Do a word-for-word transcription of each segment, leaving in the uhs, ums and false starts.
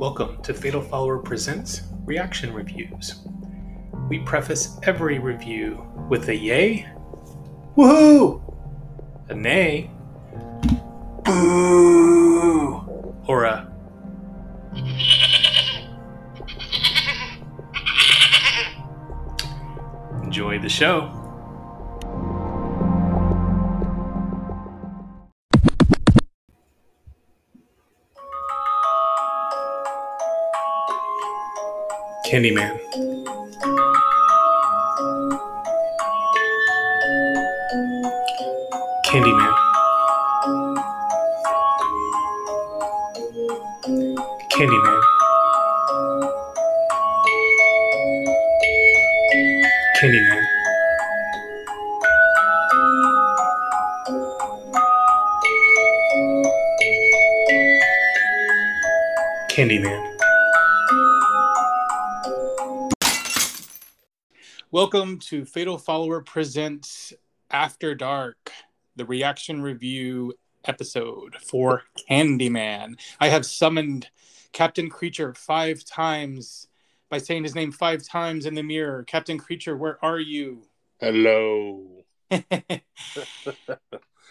Welcome to Fatal Follower Presents Reaction Reviews. We preface every review with a yay, woohoo, a nay, boo, or a enjoy the show. Candyman. Candyman. Candyman. Candyman. Candyman. Welcome to Fatal Follower Presents After Dark, the reaction review episode for Candyman. I have summoned Captain Creature five times by saying his name five times in the mirror. Captain Creature, where are you? Hello.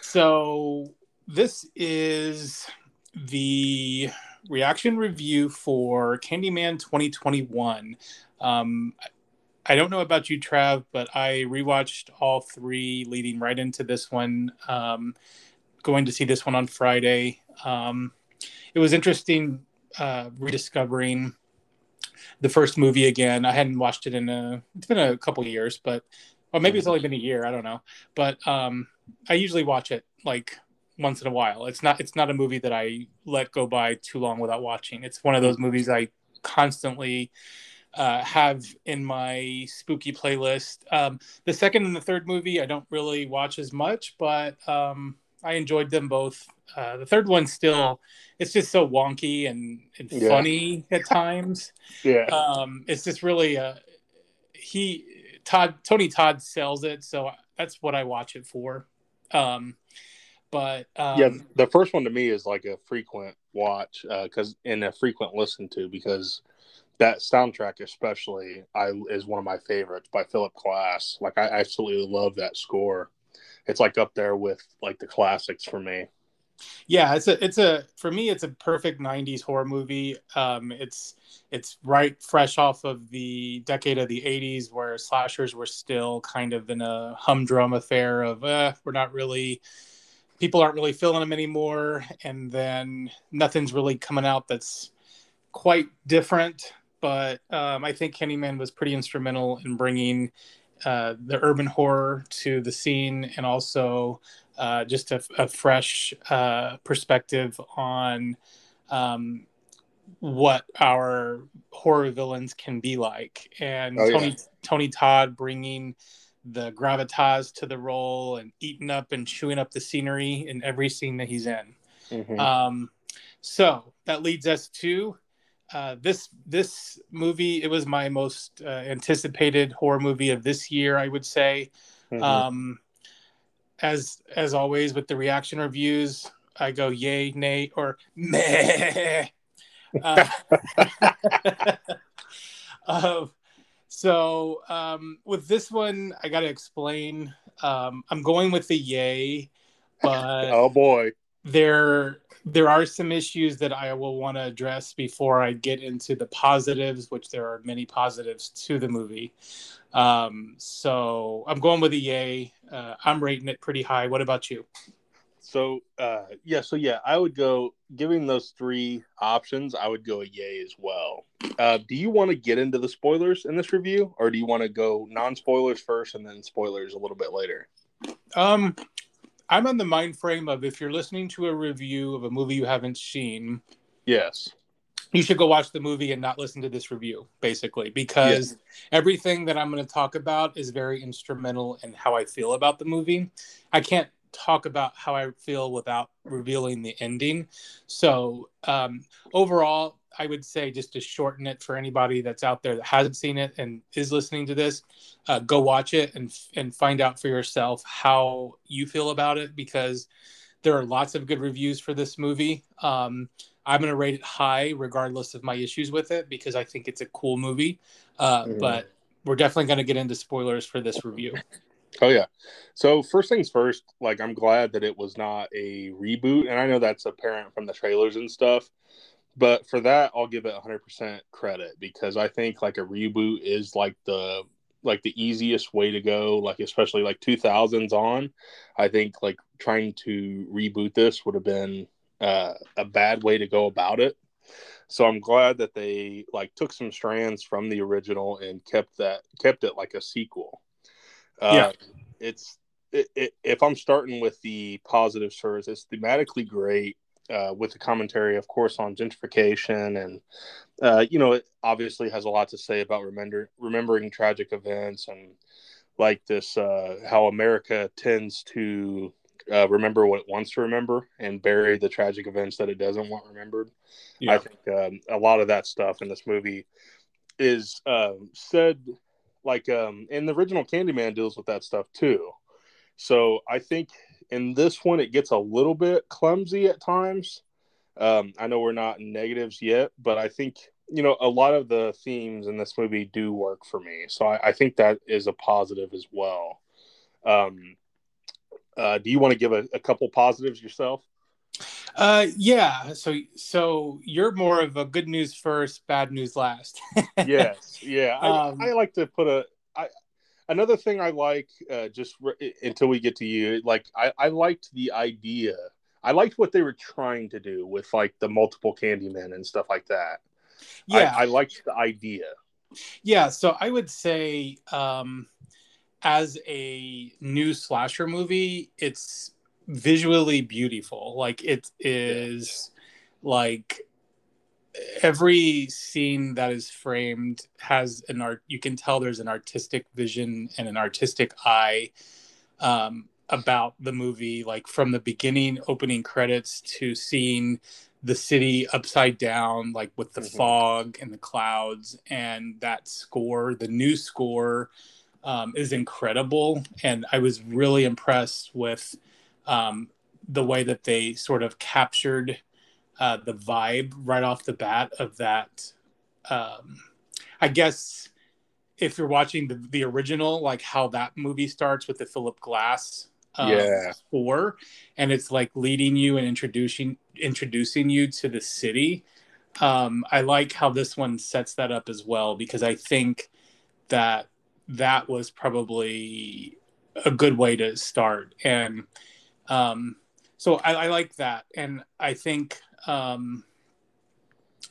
So this is the reaction review for Candyman twenty twenty-one. Um, I don't know about you, Trav, but I rewatched all three leading right into this one. Um, going to see this one on Friday. Um, it was interesting uh, rediscovering the first movie again. I hadn't watched it in a, it's been a couple years, but, or maybe it's only been a year. I don't know. But um, I usually watch it like once in a while. It's not, it's not a movie that I let go by too long without watching. It's one of those movies I constantly Uh, have in my spooky playlist. Um, the second and the third movie I don't really watch as much, but um, I enjoyed them both. Uh, the third one still, it's just so wonky and, and yeah. funny at times. yeah, um, it's just really uh, he Todd Tony Todd sells it, so that's what I watch it for. Um, but um, yeah, the first one to me is like a frequent watch because uh, and a frequent listen to because. That soundtrack, especially, I is one of my favorites by Philip Glass. Like, I absolutely love that score. It's like up there with like the classics for me. Yeah, it's a, it's a, for me, it's a perfect nineties horror movie. Um, it's, it's right fresh off of the decade of the eighties where slashers were still kind of in a humdrum affair of uh, we're not really. People aren't really feeling them anymore, and then nothing's really coming out that's quite different. But um, I think Candyman was pretty instrumental in bringing uh, the urban horror to the scene, and also uh, just a, a fresh uh, perspective on um, what our horror villains can be like. And oh, Tony, yeah. Tony Todd bringing the gravitas to the role and eating up and chewing up the scenery in every scene that he's in. Mm-hmm. Um, so that leads us to... Uh, this this movie, it was my most uh, anticipated horror movie of this year, I would say. Mm-hmm. Um, as as always with the reaction reviews, I go yay, nay, or meh. Uh, uh, so um, with this one, I got to explain. Um, I'm going with the yay, but oh boy. There, there are some issues that I will want to address before I get into the positives, which there are many positives to the movie. Um, so I'm going with a yay. Uh, I'm rating it pretty high. What about you? So, uh, yeah, so yeah, I would go, giving those three options, I would go a yay as well. Uh, do you want to get into the spoilers in this review, or do you want to go non-spoilers first and then spoilers a little bit later? Um... I'm on the mind frame of if you're listening to a review of a movie you haven't seen, yes, you should go watch the movie and not listen to this review, basically, because yes. everything that I'm going to talk about is very instrumental in how I feel about the movie. I can't talk about how I feel without revealing the ending. So um, overall, I would say, just to shorten it for anybody that's out there that hasn't seen it and is listening to this, uh, go watch it and and find out for yourself how you feel about it, because There are lots of good reviews for this movie. Um, I'm going to rate it high regardless of my issues with it because I think it's a cool movie. Uh, mm. But we're definitely going to get into spoilers for this review. Oh, yeah. So first things first, like, I'm glad that it was not a reboot. And I know that's apparent from the trailers and stuff. But for that, I'll give it one hundred percent credit because I think, like, a reboot is, like, the like the easiest way to go, like, especially like two thousands on. I think, like, trying to reboot this would have been uh, a bad way to go about it. So I'm glad that they, like, took some strands from the original and kept that kept it like a sequel. Uh, yeah. It's it, it, if I'm starting with the positive service, it's thematically great. Uh, with the commentary, of course, on gentrification. And, uh, you know, it obviously has a lot to say about remember, remembering tragic events and, like, this, uh, how America tends to uh, remember what it wants to remember and bury the tragic events that it doesn't want remembered. Yeah. I think um, a lot of that stuff in this movie is uh, said, like, um, and the original Candyman deals with that stuff, too. So I think... in this one, it gets a little bit clumsy at times. Um, I know we're not in negatives yet, but I think, you know, a lot of the themes in this movie do work for me. So I, I think that is a positive as well. Um, uh, do you want to give a, a couple positives yourself? Uh, yeah. So, so you're more of a good news first, bad news last. Yes. Yeah. I, um, I like to put a... I, Another thing I like, uh, just re- until we get to you, like, I, I liked the idea. I liked what they were trying to do with, like, the multiple Candymen and stuff like that. Yeah. I, I liked the idea. Yeah, so I would say um, as a new slasher movie, it's visually beautiful. Like, it is, yeah. like... every scene that is framed has an art. You can tell there's an artistic vision and an artistic eye um, about the movie. Like, from the beginning opening credits to seeing the city upside down, like, with the mm-hmm. fog and the clouds, and that score, the new score um, is incredible. And I was really impressed with um, the way that they sort of captured Uh, the vibe right off the bat of that. Um, I guess if you're watching the, the original, like, how that movie starts with the Philip Glass um, yeah. score, and it's, like, leading you and introducing introducing you to the city. Um, I like how this one sets that up as well, because I think that that was probably a good way to start. And um, so I, I like that. And I think... Um,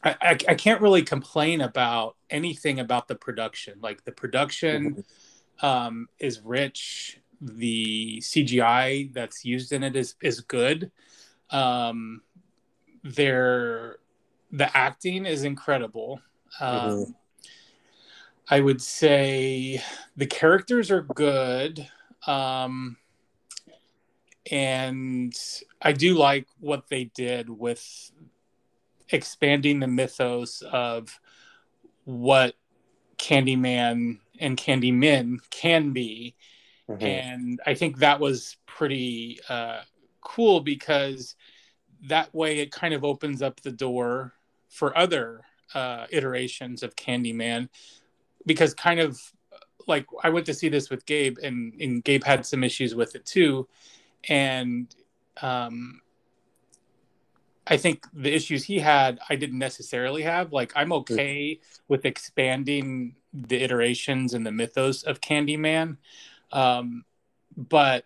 I, I, I can't really complain about anything about the production. Like, the production um, is rich. The C G I that's used in it is is good. Um, there, the acting is incredible. Um, mm-hmm. I would say the characters are good. Um, And I do like what they did with expanding the mythos of what Candyman and Candymen can be. Mm-hmm. And I think that was pretty uh, cool, because that way it kind of opens up the door for other uh, iterations of Candyman. Because, kind of, like, I went to see this with Gabe, and, and Gabe had some issues with it too. And um, I think the issues he had, I didn't necessarily have. Like, I'm okay with expanding the iterations and the mythos of Candyman. Um, but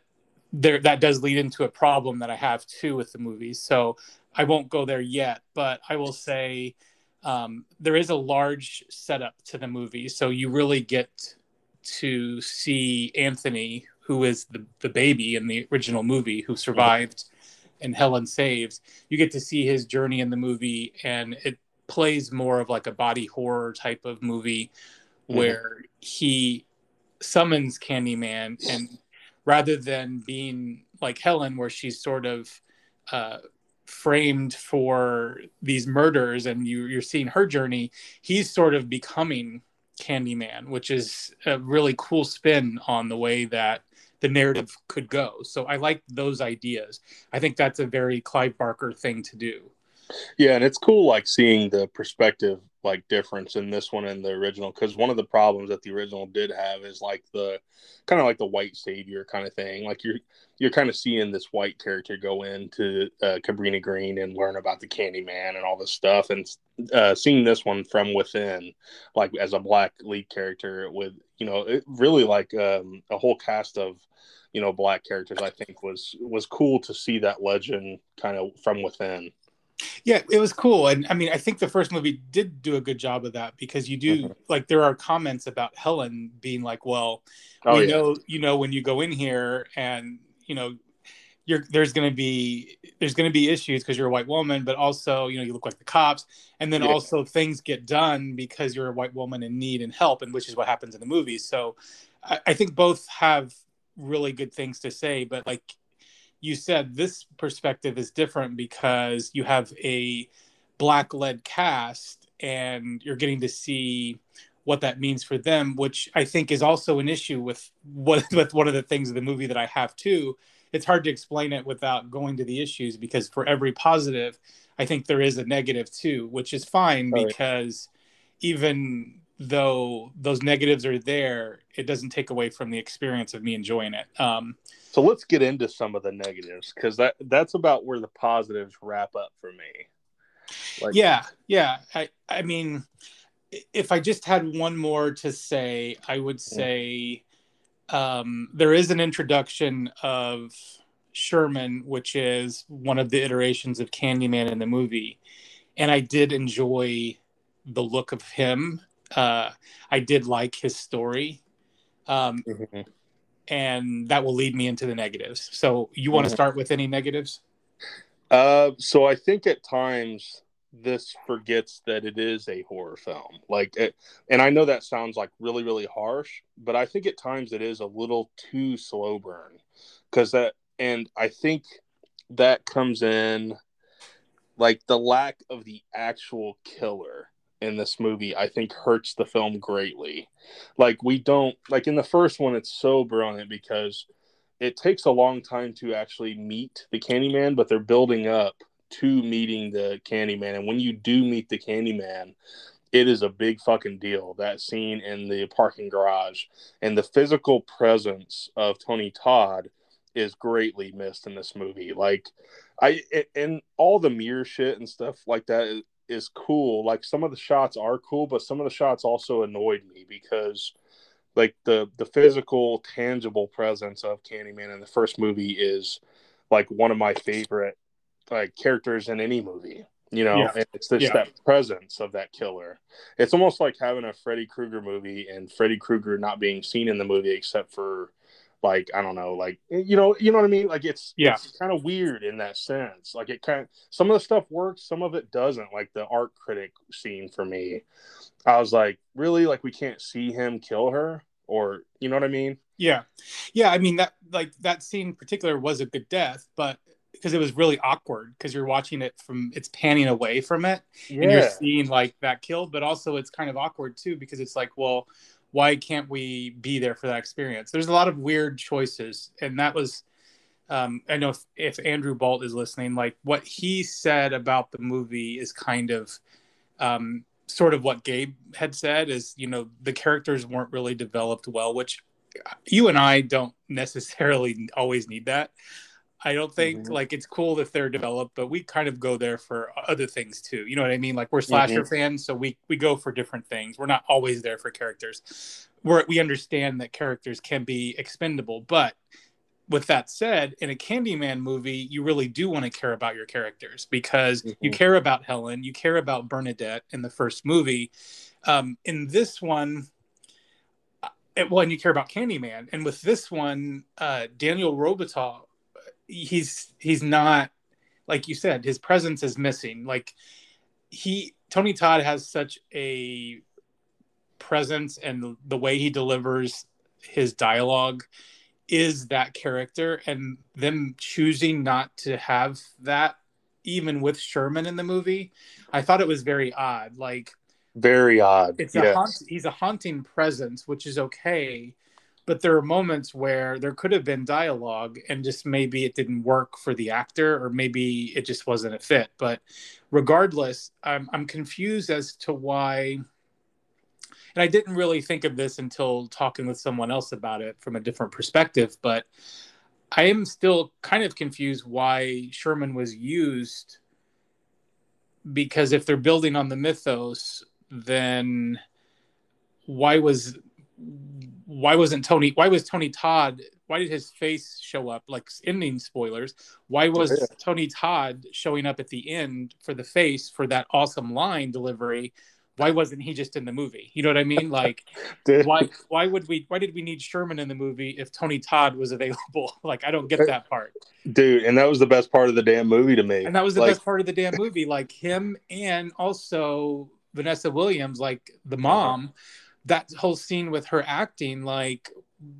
there, that does lead into a problem that I have, too, with the movie. So I won't go there yet. But I will say um, there is a large setup to the movie. So you really get to see Anthony, who is the, the baby in the original movie, who survived and Helen saves. You get to see his journey in the movie, and it plays more of, like, a body horror type of movie where mm-hmm. he summons Candyman, and rather than being like Helen, where she's sort of uh, framed for these murders and you, you're seeing her journey, he's sort of becoming Candyman, which is a really cool spin on the way that the narrative could go. So I like those ideas. I think that's a very Clive Barker thing to do. Yeah, and it's cool, like, seeing the perspective, like, difference in this one and the original, because one of the problems that the original did have is, like, the kind of like the white savior kind of thing. Like, you're you're kind of seeing this white character go into uh, Cabrini Green and learn about the Candyman and all this stuff, and uh, seeing this one from within, like, as a black lead character with, you know, it really, like, um, a whole cast of, you know, black characters, I think was was cool to see that legend kind of from within. Yeah, it was cool. And I mean, I think the first movie did do a good job of that, because you do, mm-hmm. like, there are comments about Helen being like, well, oh, we yeah. know, you know, when you go in here and, you know, you're, there's going to be, there's going to be issues because you're a white woman, but also, you know, you look like the cops. And then yeah. also things get done because you're a white woman in need and help, and which is what happens in the movie. So I, I think both have really good things to say, but, like, you said, this perspective is different because you have a black-led cast and you're getting to see what that means for them, which I think is also an issue with, what, with one of the things of the movie that I have too. It's hard to explain it without going to the issues, because for every positive, I think there is a negative too, which is fine, right. because even though those negatives are there, it doesn't take away from the experience of me enjoying it. Um, so let's get into some of the negatives, because that, that's about where the positives wrap up for me. Like, yeah, yeah. I, I mean, if I just had one more to say, I would say yeah. um, there is an introduction of Sherman, which is one of the iterations of Candyman in the movie. And I did enjoy the look of him. Uh, I did like his story, um, mm-hmm. and that will lead me into the negatives. So you want to mm-hmm. start with any negatives? Uh, so I think at times this forgets that it is a horror film. Like, it, and I know that sounds like really, really harsh, but I think at times it is a little too slow burn, because that, and I think that comes in, like, the lack of the actual killer in this movie, I think, hurts the film greatly. Like, we don't, like, in the first one, it's so brilliant because it takes a long time to actually meet the Candyman, but they're building up to meeting the Candyman. And when you do meet the Candyman, it is a big fucking deal. That scene in the parking garage and the physical presence of Tony Todd is greatly missed in this movie. Like, I, it, and all the mirror shit and stuff like that is cool. Like, some of the shots are cool, but some of the shots also annoyed me, because, like, the the physical, tangible presence of Candyman in the first movie is, like, one of my favorite, like, characters in any movie, you know. Yeah. And it's just yeah. that presence of that killer. It's almost like having a Freddy Krueger movie and Freddy Krueger not being seen in the movie except for, like, I don't know, like, you know, you know what I mean? Like, it's, yeah. it's kind of weird in that sense. Like, it kind of, some of the stuff works, some of it doesn't. Like, the art critic scene for me, I was like, really? Like, we can't see him kill her? Or, you know what I mean? Yeah. Yeah, I mean, that, like, that scene in particular was a good death, but because it was really awkward, because you're watching it from, it's panning away from it, yeah. and you're seeing, like, that kill, but also it's kind of awkward, too, because it's like, well, why can't we be there for that experience? There's a lot of weird choices. And that was, um, I know if, if Andrew Bolt is listening, like, what he said about the movie is kind of um, sort of what Gabe had said is, you know, the characters weren't really developed well, which you and I don't necessarily always need that. I don't think mm-hmm. like, it's cool if they're developed, but we kind of go there for other things too. You know what I mean? Like, we're slasher mm-hmm. fans, so we, we go for different things. We're not always there for characters. We're, we understand that characters can be expendable, but with that said, in a Candyman movie, you really do want to care about your characters, because mm-hmm. you care about Helen, you care about Bernadette in the first movie. Um, in this one, it, well, and you care about Candyman. And with this one, uh, Daniel Robitaille, he's he's not, like you said, his presence is missing. Like, he Tony Todd has such a presence, and the way he delivers his dialogue is that character, and them choosing not to have that even with Sherman in the movie, I thought it was very odd. Like, very odd. It's yes. a haunt, he's a haunting presence, which is okay, but there are moments where there could have been dialogue and just maybe it didn't work for the actor, or maybe it just wasn't a fit. But regardless, I'm, I'm confused as to why. And I didn't really think of this until talking with someone else about it from a different perspective, but I am still kind of confused why Sherman was used, because if they're building on the mythos, then why was why wasn't Tony why was Tony Todd why did his face show up, like, ending spoilers, why was oh, yeah. Tony Todd showing up at the end for the face for that awesome line delivery? Why wasn't he just in the movie? You know what I mean? Like, why why would we why did we need Sherman in the movie if Tony Todd was available? Like, I don't get that part. Dude, and that was the best part of the damn movie to me. And that was the like... best part of the damn movie. Like, him and also Vanessa Williams, like the mom, that whole scene with her acting, like,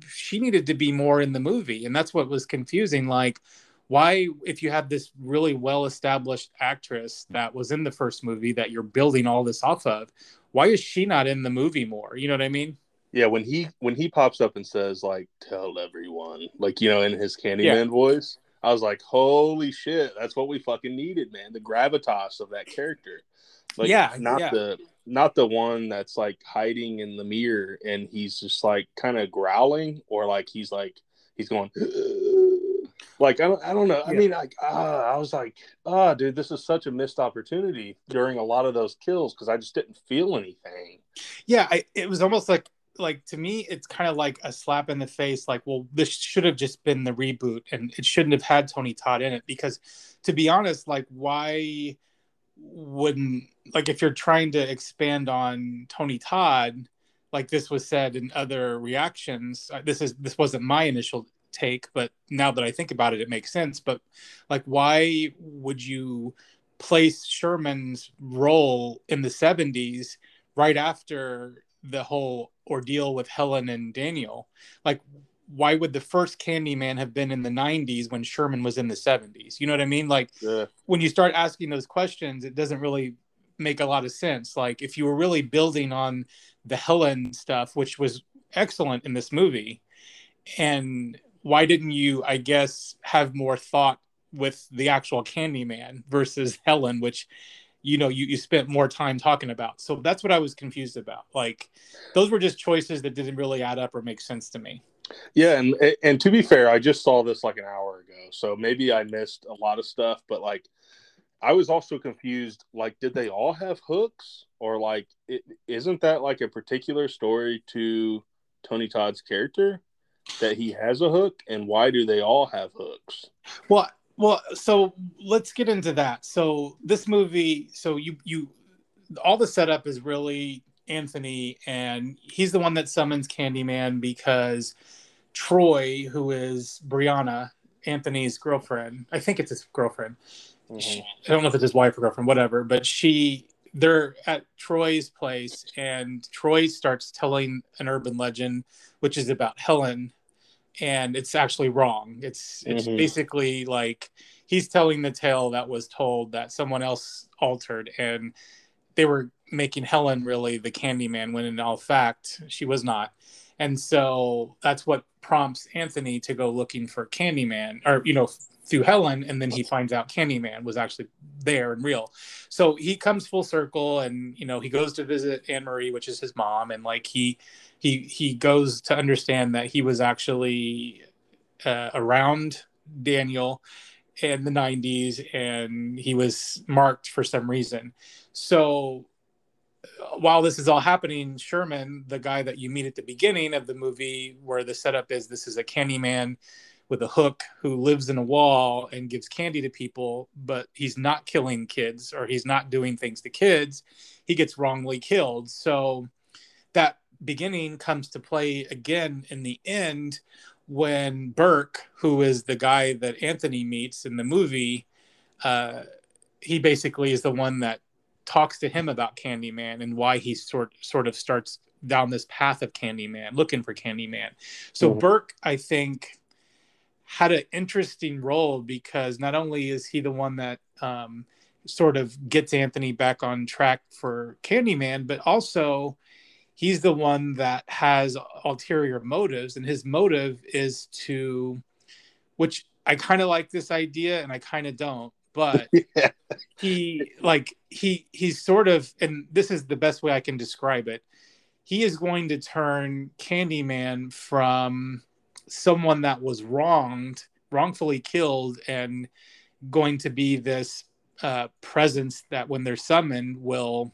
she needed to be more in the movie. And that's what was confusing. Like, why, if you have this really well-established actress that was in the first movie that you're building all this off of, why is she not in the movie more? You know what I mean? Yeah, when he when he pops up and says, like, tell everyone, like, you know, in his Candyman yeah. voice, I was like, holy shit, that's what we fucking needed, man. The gravitas of that character. Like, yeah. Not yeah. the not the one that's, like, hiding in the mirror and he's just, like, kind of growling, or, like, he's, like, he's going... Like, I don't, I don't know. I yeah. mean, like, uh, I was like, oh, dude, this is such a missed opportunity during a lot of those kills because I just didn't feel anything. Yeah, I, it was almost like, like to me, it's kind of like a slap in the face. Like, well, this should have just been the reboot, and it shouldn't have had Tony Todd in it. Because, to be honest, like, why wouldn't, like, if you're trying to expand on Tony Todd, like this was said in other reactions. This is this wasn't my initial take, but now that I think about it, it makes sense. But, like, why would you place Sherman's role in the seventies right after the whole ordeal with Helen and Daniel? Like, why would the first Candyman have been in the nineties when Sherman was in the seventies? You know what I mean? Like, yeah. when you start asking those questions, it doesn't really make a lot of sense. Like, if you were really building on the Helen stuff, which was excellent in this movie, and why didn't you, I guess, have more thought with the actual Candyman versus Helen, which, you know, you, you spent more time talking about? So that's what I was confused about. Like, those were just choices that didn't really add up or make sense to me. Yeah, and and to be fair, I just saw this like an hour ago, so maybe I missed a lot of stuff. But, like, I was also confused, like, did they all have hooks? Or, like, it, isn't that like a particular story to Tony Todd's character? That he has a hook, and why do they all have hooks? Well, well, so let's get into that. So this movie, so you, you, all the setup is really Anthony, and he's the one that summons Candyman because Troy, who is Brianna, Anthony's girlfriend, I think it's his girlfriend. Mm-hmm. She, I don't know if it's his wife or girlfriend, whatever, but she, they're at Troy's place, and Troy starts telling an urban legend, which is about Helen, and it's actually wrong. It's it's mm-hmm. basically like he's telling the tale that was told that someone else altered, and they were making Helen really the Candyman when in all fact she was not. And so that's what prompts Anthony to go looking for Candyman, or, you know, through Helen, and then he finds out Candyman was actually there and real. So he comes full circle, and, you know, he goes to visit Anne-Marie, which is his mom, and, like, he he he goes to understand that he was actually uh, around Daniel in the nineties, and he was marked for some reason. So while this is all happening, Sherman, the guy that you meet at the beginning of the movie, where the setup is this is a Candyman with a hook who lives in a wall and gives candy to people, but he's not killing kids, or he's not doing things to kids. He gets wrongly killed. So that beginning comes to play again in the end when Burke, who is the guy that Anthony meets in the movie, uh, he basically is the one that talks to him about Candyman and why he sort sort of starts down this path of Candyman, looking for Candyman. So mm-hmm. Burke, I think, had an interesting role because not only is he the one that um, sort of gets Anthony back on track for Candyman, but also he's the one that has ulterior motives, and his motive is to, which I kind of like this idea and I kind of don't, but yeah. he like he he's sort of, and this is the best way I can describe it, he is going to turn Candyman from someone that was wronged, wrongfully killed, and going to be this uh, presence that when they're summoned will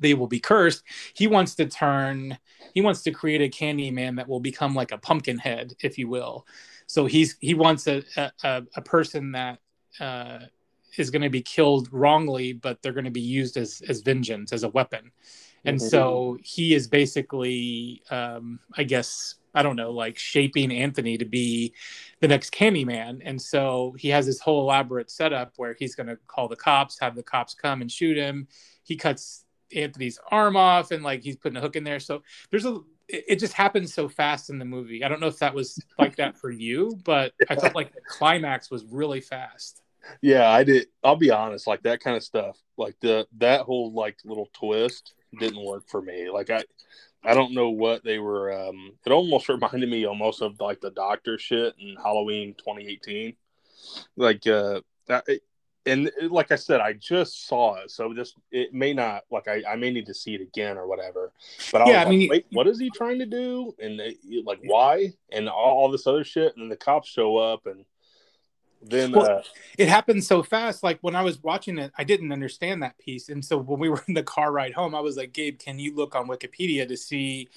they will be cursed. He wants to turn, he wants to create a Candyman that will become like a Pumpkinhead, if you will. So he's he wants a a, a person that uh, is going to be killed wrongly, but they're going to be used as as vengeance, as a weapon. And mm-hmm. so he is basically, um, I guess, I don't know, like shaping Anthony to be the next Candyman. And so he has this whole elaborate setup where he's going to call the cops, have the cops come and shoot him. He cuts Anthony's arm off, and like he's putting a hook in there. So there's a, it just happens so fast in the movie. I don't know if that was like that for you, but yeah. I felt like the climax was really fast. Yeah, I did. I'll be honest, like that kind of stuff, like the, that whole like little twist didn't work for me. Like I, I don't know what they were. Um, it almost reminded me almost of like the doctor shit in Halloween twenty eighteen. Like, uh, I, and like I said, I just saw it, so this it may not like I, I may need to see it again or whatever. But I yeah, was I mean, like, wait, what is he trying to do? And they, like, why? And all, all this other shit. And then the cops show up, and then well, uh, it happened so fast. Like when I was watching it, I didn't understand that piece. And so when we were in the car ride home, I was like, Gabe, can you look on Wikipedia to see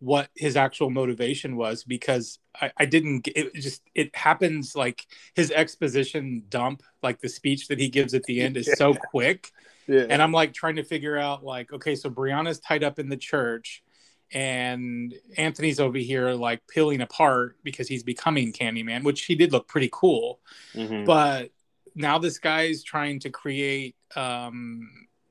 what his actual motivation was? Because I, I didn't, it just, it happens like his exposition dump, like the speech that he gives at the end is yeah. so quick. Yeah. And I'm like trying to figure out like, okay, so Brianna's tied up in the church and Anthony's over here like peeling apart because he's becoming Candyman, which he did look pretty cool. Mm-hmm. But now this guy's trying to create, um,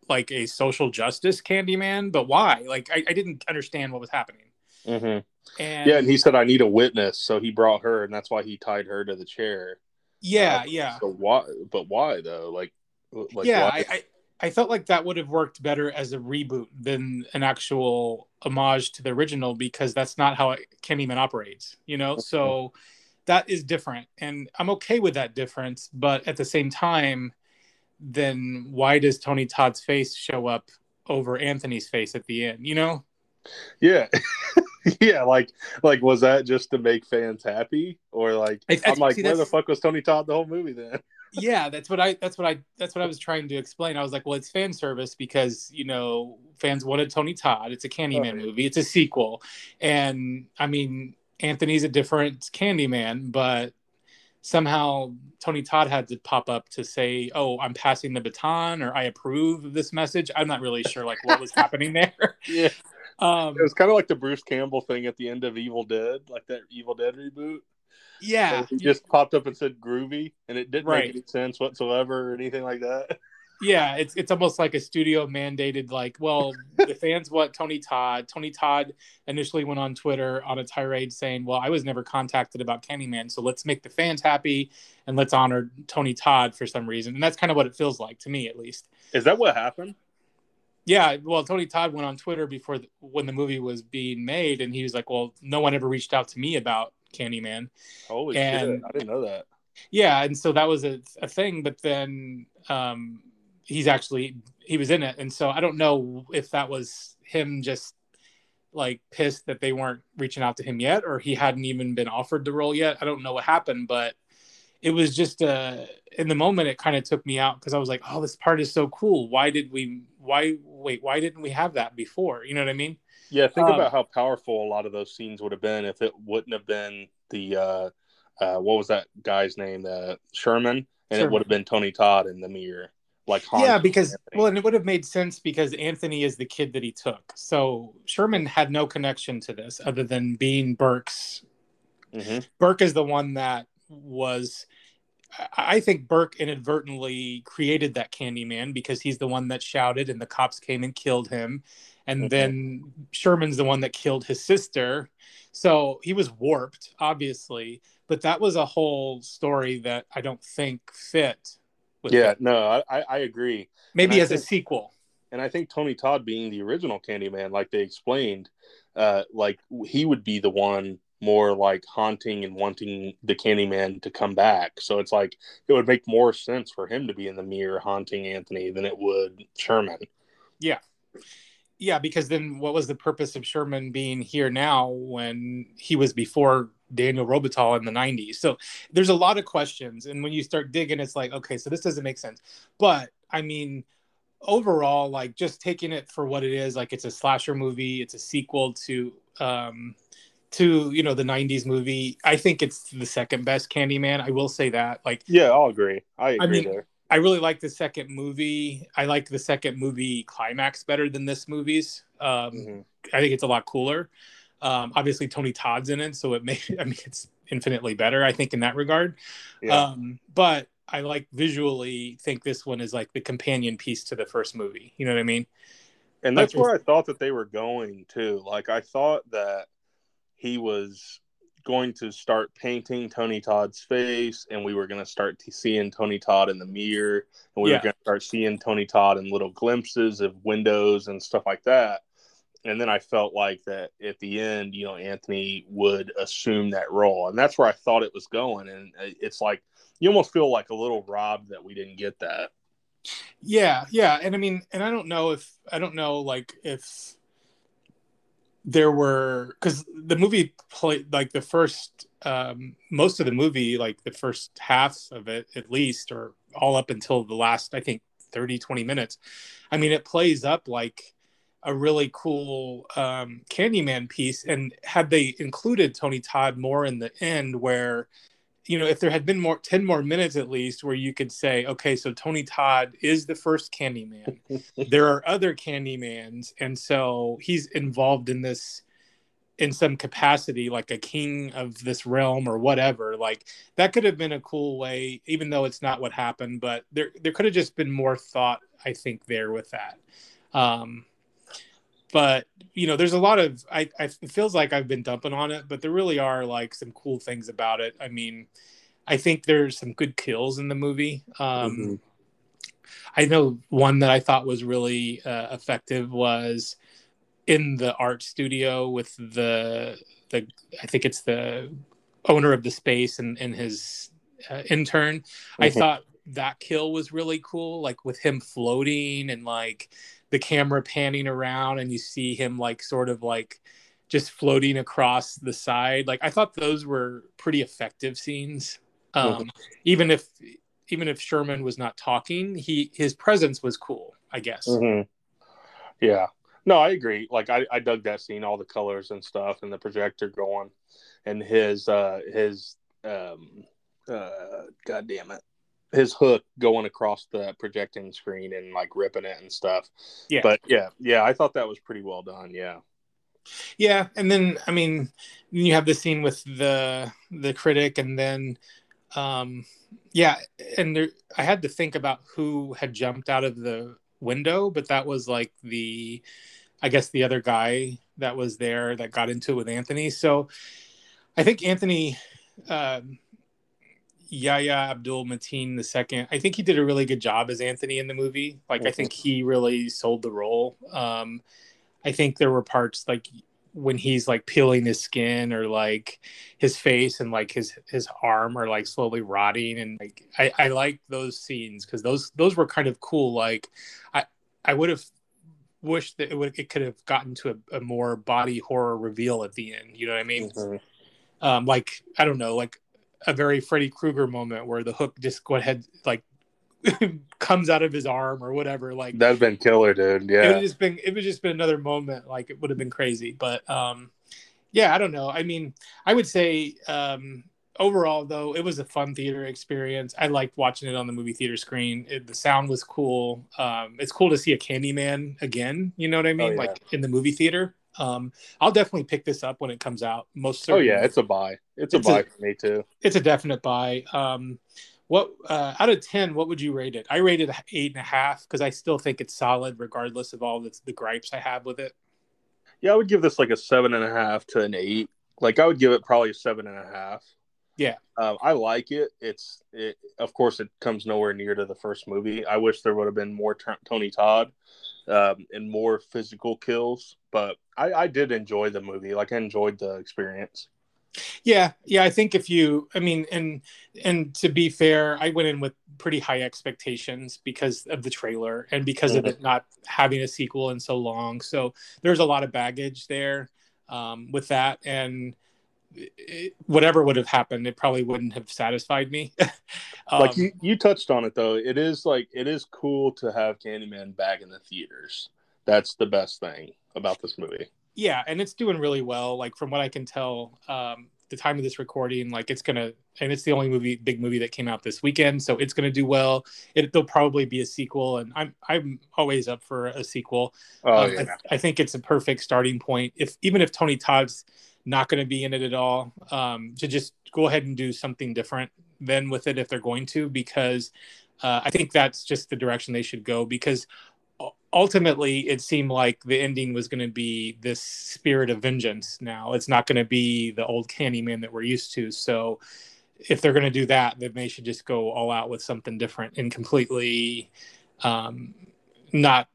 like a social justice Candyman, but why? Like, I, I didn't understand what was happening. Mm-hmm. And, yeah, and he said, I need a witness, so he brought her, and that's why he tied her to the chair. Yeah, uh, yeah. So why, but why, though? Like, like yeah, why? I, I, I felt like that would have worked better as a reboot than an actual homage to the original, because that's not how it, Candyman operates, you know? So that is different, and I'm okay with that difference, but at the same time, then why does Tony Todd's face show up over Anthony's face at the end, you know? Yeah. Yeah, like like was that just to make fans happy? Or like I, I'm like, see, where the fuck was Tony Todd the whole movie then? Yeah, that's what I that's what I that's what I was trying to explain. I was like, well, it's fan service because, you know, fans wanted Tony Todd. It's a Candyman oh, movie, it's a sequel. And I mean, Anthony's a different Candyman, but somehow Tony Todd had to pop up to say, oh, I'm passing the baton, or I approve of this message. I'm not really sure like what was happening there. Yeah. Um, it was kind of like the Bruce Campbell thing at the end of Evil Dead, like that Evil Dead reboot. Yeah. He just popped up and said groovy, and it didn't right. make any sense whatsoever or anything like that. Yeah, it's it's almost like a studio mandated, like, well, the fans want Tony Todd. Tony Todd initially went on Twitter on a tirade saying, well, I was never contacted about Candyman, so let's make the fans happy and let's honor Tony Todd for some reason. And that's kind of what it feels like, to me at least. Is that what happened? Yeah, well, Tony Todd went on Twitter before the, when the movie was being made, and he was like, well, no one ever reached out to me about Candyman. Holy and, shit, I didn't know that. Yeah, and so that was a, a thing, but then... Um, he's actually he was in it, and so I don't know if that was him just like pissed that they weren't reaching out to him yet, or he hadn't even been offered the role yet. I don't know what happened, but it was just uh in the moment it kind of took me out, because I was like, oh, this part is so cool, why did we why wait why didn't we have that before, you know what I mean? Yeah, think um, about how powerful a lot of those scenes would have been if it wouldn't have been the uh uh what was that guy's name, the Sherman, and Sherman. It would have been Tony Todd in the mirror. Like Hans yeah, because well, and it would have made sense because Anthony is the kid that he took. So Sherman had no connection to this other than being Burke's. Mm-hmm. Burke is the one that was. I think Burke inadvertently created that Candyman because he's the one that shouted and the cops came and killed him, and okay. then Sherman's the one that killed his sister. So he was warped, obviously, but that was a whole story that I don't think fit. Yeah, him. no, I, I agree. Maybe and as think, a sequel. And I think Tony Todd being the original Candyman, like they explained, uh, like he would be the one more like haunting and wanting the Candyman to come back. So it's like it would make more sense for him to be in the mirror haunting Anthony than it would Sherman. Yeah. Yeah, because then what was the purpose of Sherman being here now when he was before Daniel Robitaille in the nineties? So there's a lot of questions. And when you start digging, it's like, okay, so this doesn't make sense. But I mean, overall, like just taking it for what it is, like it's a slasher movie. It's a sequel to, um, to, you know, the nineties movie. I think it's the second best Candyman. I will say that. Like, yeah, I'll agree. I agree I mean, there. I really like the second movie. I like the second movie climax better than this movie's. Um, mm-hmm. I think it's a lot cooler. Um, obviously, Tony Todd's in it, so it may, I mean, it's infinitely better, I think, in that regard. Yeah. Um, but I like visually think this one is like the companion piece to the first movie. You know what I mean? And that's like, where I thought that they were going too. Like I thought that he was going to start painting Tony Todd's face, and we were going to start t- seeing Tony Todd in the mirror, and we yeah. were going to start seeing Tony Todd in little glimpses of windows and stuff like that. And then I felt like that at the end, you know, Anthony would assume that role, and that's where I thought it was going. And it's like, you almost feel like a little robbed that we didn't get that. Yeah. Yeah. And I mean, and I don't know if, I don't know, like if, there were, because the movie played like the first, um, most of the movie, like the first half of it, at least, or all up until the last, I think, thirty, twenty minutes. I mean, it plays up like a really cool um, Candyman piece. And had they included Tony Todd more in the end, where, you know, if there had been more, ten more minutes at least, where you could say, okay, so Tony Todd is the first Candyman. There are other Candymans, and so he's involved in this in some capacity, like a king of this realm or whatever. Like that could have been a cool way, even though it's not what happened. But there, there could have just been more thought, I think, there with that. Um, But, you know, there's a lot of, I, I, it feels like I've been dumping on it, but there really are like some cool things about it. I mean, I think there's some good kills in the movie. Um, mm-hmm. I know one that I thought was really uh, effective was in the art studio with the, the I think it's the owner of the space and, and his uh, intern. Mm-hmm. I thought that kill was really cool, like with him floating and like, the camera panning around and you see him like sort of like just floating across the side. Like I thought those were pretty effective scenes. Um, mm-hmm. Even if, even if Sherman was not talking, he, his presence was cool, I guess. Mm-hmm. Yeah, no, I agree. Like I, I dug that scene, all the colors and stuff and the projector going and his, uh, his, um, uh, God damn it. his hook going across the projecting screen and like ripping it and stuff. Yeah. But yeah, yeah, I thought that was pretty well done. Yeah. Yeah. And then, I mean, you have the scene with the, the critic and then, um, yeah. And there, I had to think about who had jumped out of the window, but that was like the, I guess the other guy that was there that got into it with Anthony. So I think Anthony, um, Yahya Abdul-Mateen the second, I think he did a really good job as Anthony in the movie. Like, mm-hmm. I think he really sold the role. Um, I think there were parts, like, when he's, like, peeling his skin or, like, his face and, like, his his arm are, like, slowly rotting. And, like, I, I like those scenes because those those were kind of cool. Like, I, I would have wished that it, would, it could have gotten to a, a more body horror reveal at the end. You know what I mean? Mm-hmm. Um, like, I don't know, like, a very Freddy Krueger moment where the hook just go ahead, like comes out of his arm or whatever. Like that'd been killer, dude. Yeah. It would just been, it would just been another moment. Like it would have been crazy, but um, yeah, I don't know. I mean, I would say um, overall though, it was a fun theater experience. I liked watching it on the movie theater screen. It, the sound was cool. Um, it's cool to see a Candyman again. You know what I mean? Oh, yeah. Like in the movie theater. Um, I'll definitely pick this up when it comes out. Most certainly. Oh yeah, it's a buy. It's a it's buy a, for me too. It's a definite buy. Um, what uh, out of ten? What would you rate it? I rated eight and a half because I still think it's solid, regardless of all the, the gripes I have with it. Yeah, I would give this like a seven and a half to an eight. Like I would give it probably a seven and a half. Yeah, um, I like it. It's it. Of course, it comes nowhere near to the first movie. I wish there would have been more t- Tony Todd. um, and more physical kills. But I, I did enjoy the movie. Like, I enjoyed the experience. Yeah, yeah, I think if you, I mean, and and to be fair, I went in with pretty high expectations because of the trailer and because mm-hmm. of it not having a sequel in so long. So there's a lot of baggage there um, with that, and it, whatever would have happened, it probably wouldn't have satisfied me. um, like you, you touched on it though, it is like it is cool to have Candyman back in the theaters. That's the best thing about this movie. Yeah, and it's doing really well. Like, from what I can tell, um, the time of this recording, like, it's going to... And it's the only movie, big movie that came out this weekend, so it's going to do well. It, there'll probably be a sequel, and I'm I'm always up for a sequel. Oh, um, yeah. I, th- I think it's a perfect starting point. If even if Tony Todd's not going to be in it at all, um, to just go ahead and do something different than with it if they're going to, because uh, I think that's just the direction they should go, because... Ultimately, it seemed like the ending was going to be this spirit of vengeance. Now it's not going to be the old Candyman that we're used to. So if they're going to do that, then they should just go all out with something different and completely um, not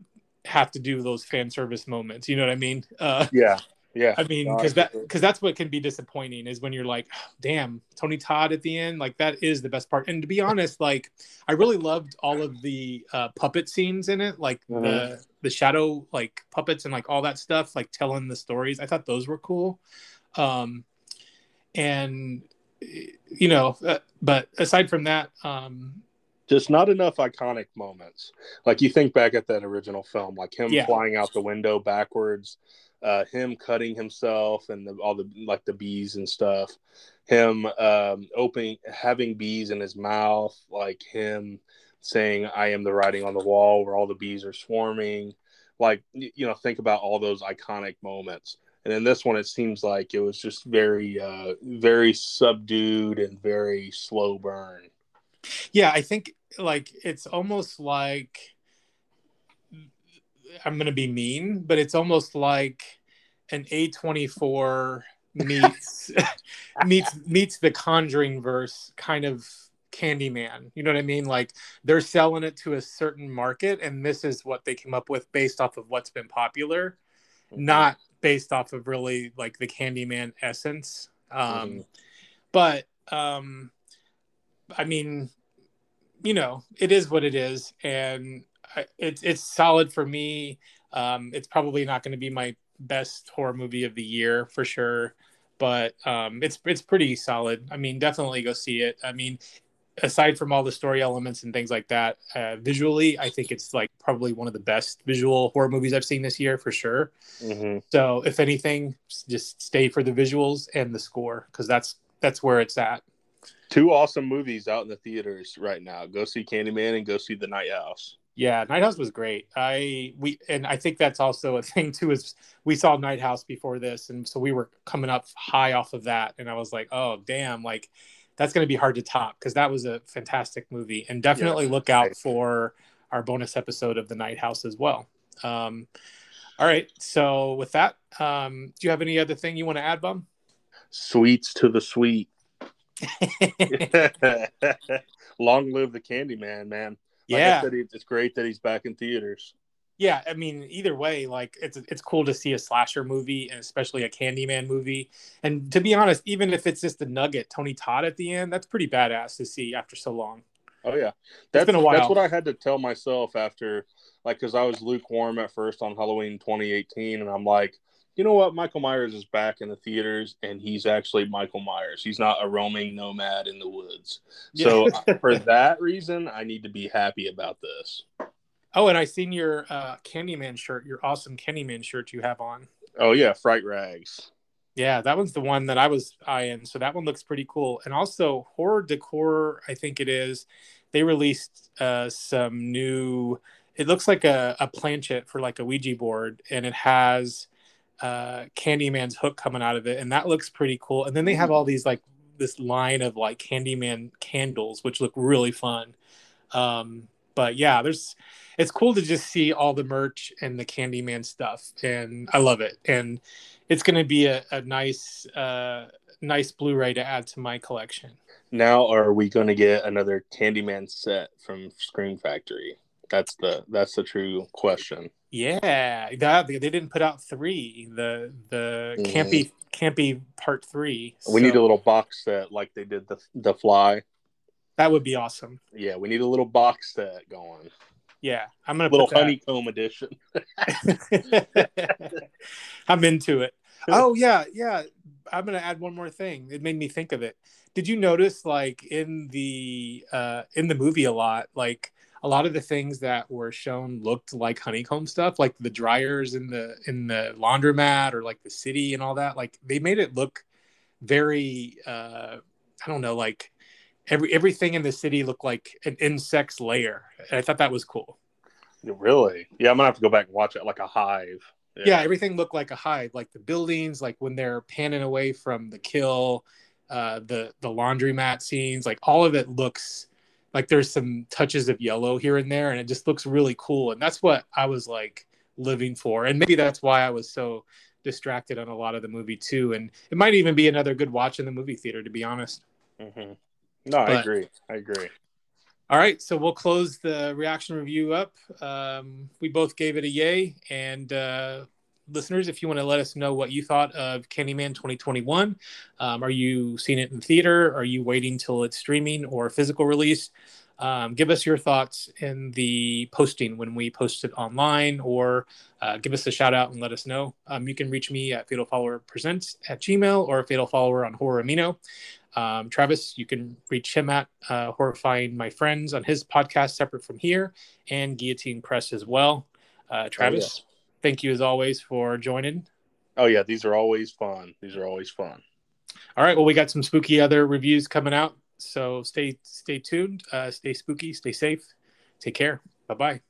have to do those fan service moments. You know what I mean? Uh, yeah. Yeah. I mean, because that, because that's what can be disappointing is when you're like, oh, damn, Tony Todd at the end, like that is the best part. And to be honest, like I really loved all of the uh, puppet scenes in it, like mm-hmm. the the shadow like puppets and like all that stuff, like telling the stories. I thought those were cool. Um, and, you know, uh, but aside from that, um, just not enough iconic moments. Like you think back at that original film, like him yeah. flying out the window backwards. Uh, him cutting himself and the, all the like the bees and stuff, him um, opening having bees in his mouth, like him saying "I am the writing on the wall" where all the bees are swarming. Like you know, think about all those iconic moments. And in this one, it seems like it was just very, uh, very subdued and very slow burn. Yeah, I think like it's almost like. I'm going to be mean, but it's almost like an A twenty-four meets meets meets the Conjuring verse kind of Candyman. You know what I mean? Like they're selling it to a certain market, and this is what they came up with based off of what's been popular, mm-hmm. not based off of really like the Candyman essence. Um, mm-hmm. But um, I mean, you know, it is what it is, and. It's it's solid for me. Um, it's probably not going to be my best horror movie of the year for sure, but um, it's it's pretty solid. I mean, definitely go see it. I mean, aside from all the story elements and things like that, uh, visually, I think it's like probably one of the best visual horror movies I've seen this year for sure. Mm-hmm. So, if anything, just stay for the visuals and the score because that's that's where it's at. Two awesome movies out in the theaters right now. Go see Candyman and go see The Night House. Yeah, Night House was great. I we and I think that's also a thing too is we saw Night House before this, and so we were coming up high off of that, and I was like, oh damn, like that's going to be hard to top because that was a fantastic movie, and definitely yeah, look out for our bonus episode of The Night House as well. Um, all right, so with that, um, do you have any other thing you want to add, Bum? Sweets to the sweet. Long live the Candyman, man. Like yeah, I said, it's great that he's back in theaters. Yeah, I mean, either way, like it's it's cool to see a slasher movie, and especially a Candyman movie. And to be honest, even if it's just a nugget, Tony Todd at the end, that's pretty badass to see after so long. Oh yeah, that's it's been a while. That's what I had to tell myself after, like, because I was lukewarm at first on Halloween twenty eighteen, and I'm like, you know what, Michael Myers is back in the theaters, and he's actually Michael Myers. He's not a roaming nomad in the woods. So for that reason, I need to be happy about this. Oh, and I seen your uh, Candyman shirt, your awesome Candyman shirt you have on. Oh, yeah, Fright Rags. Yeah, that one's the one that I was eyeing, so that one looks pretty cool. And also, Horror Decor, I think it is, they released uh, some new... It looks like a, a planchet for like a Ouija board, and it has... uh Candyman's hook coming out of it, and that looks pretty cool. And then they have all these like this line of like Candyman candles which look really fun. Um but yeah, there's it's cool to just see all the merch and the Candyman stuff, and I love it, and it's going to be a, a nice uh nice Blu-ray to add to my collection. Now are we going to get another Candyman set from Scream Factory? That's the that's the true question. Yeah, that, they didn't put out three. The the mm. campy campy part three. We so. need a little box set like they did the the Fly. That would be awesome. Yeah, we need a little box set going. Yeah, I'm gonna little put that. Honeycomb edition. I'm into it. Oh yeah, yeah. I'm gonna add one more thing. It made me think of it. Did you notice, like in the uh, in the movie, a lot, like a lot of the things that were shown looked like honeycomb stuff, like the dryers in the in the laundromat, or like the city and all that. Like they made it look very, uh, I don't know, like. Every everything in the city looked like an insect's lair. And I thought that was cool. Really? Yeah, I'm gonna have to go back and watch it, like a hive. Yeah. yeah, everything looked like a hive, like the buildings, like when they're panning away from the kill, uh, the the laundromat scenes, like all of it looks like there's some touches of yellow here and there, and it just looks really cool. And that's what I was like living for. And maybe that's why I was so distracted on a lot of the movie too. And it might even be another good watch in the movie theater, to be honest. Mm-hmm. No, but, I agree. I agree. All right. So we'll close the reaction review up. Um, we both gave it a yay. And uh, listeners, if you want to let us know what you thought of Candyman twenty twenty-one, um, are you seeing it in theater? Are you waiting till it's streaming or physical release? Um, give us your thoughts in the posting when we post it online, or uh, give us a shout out and let us know. Um, you can reach me at Fatal Follower Presents at Gmail, or Fatal Follower on Horror Amino. Um, Travis, you can reach him at uh, Horrifying My Friends on his podcast, separate from here, and Guillotine Press as well. Uh, Travis, oh, yeah. Thank you as always for joining. Oh, yeah. These are always fun. These are always fun. All right. Well, we got some spooky other reviews coming out. So stay, stay tuned, uh, stay spooky, stay safe, take care. Bye-bye.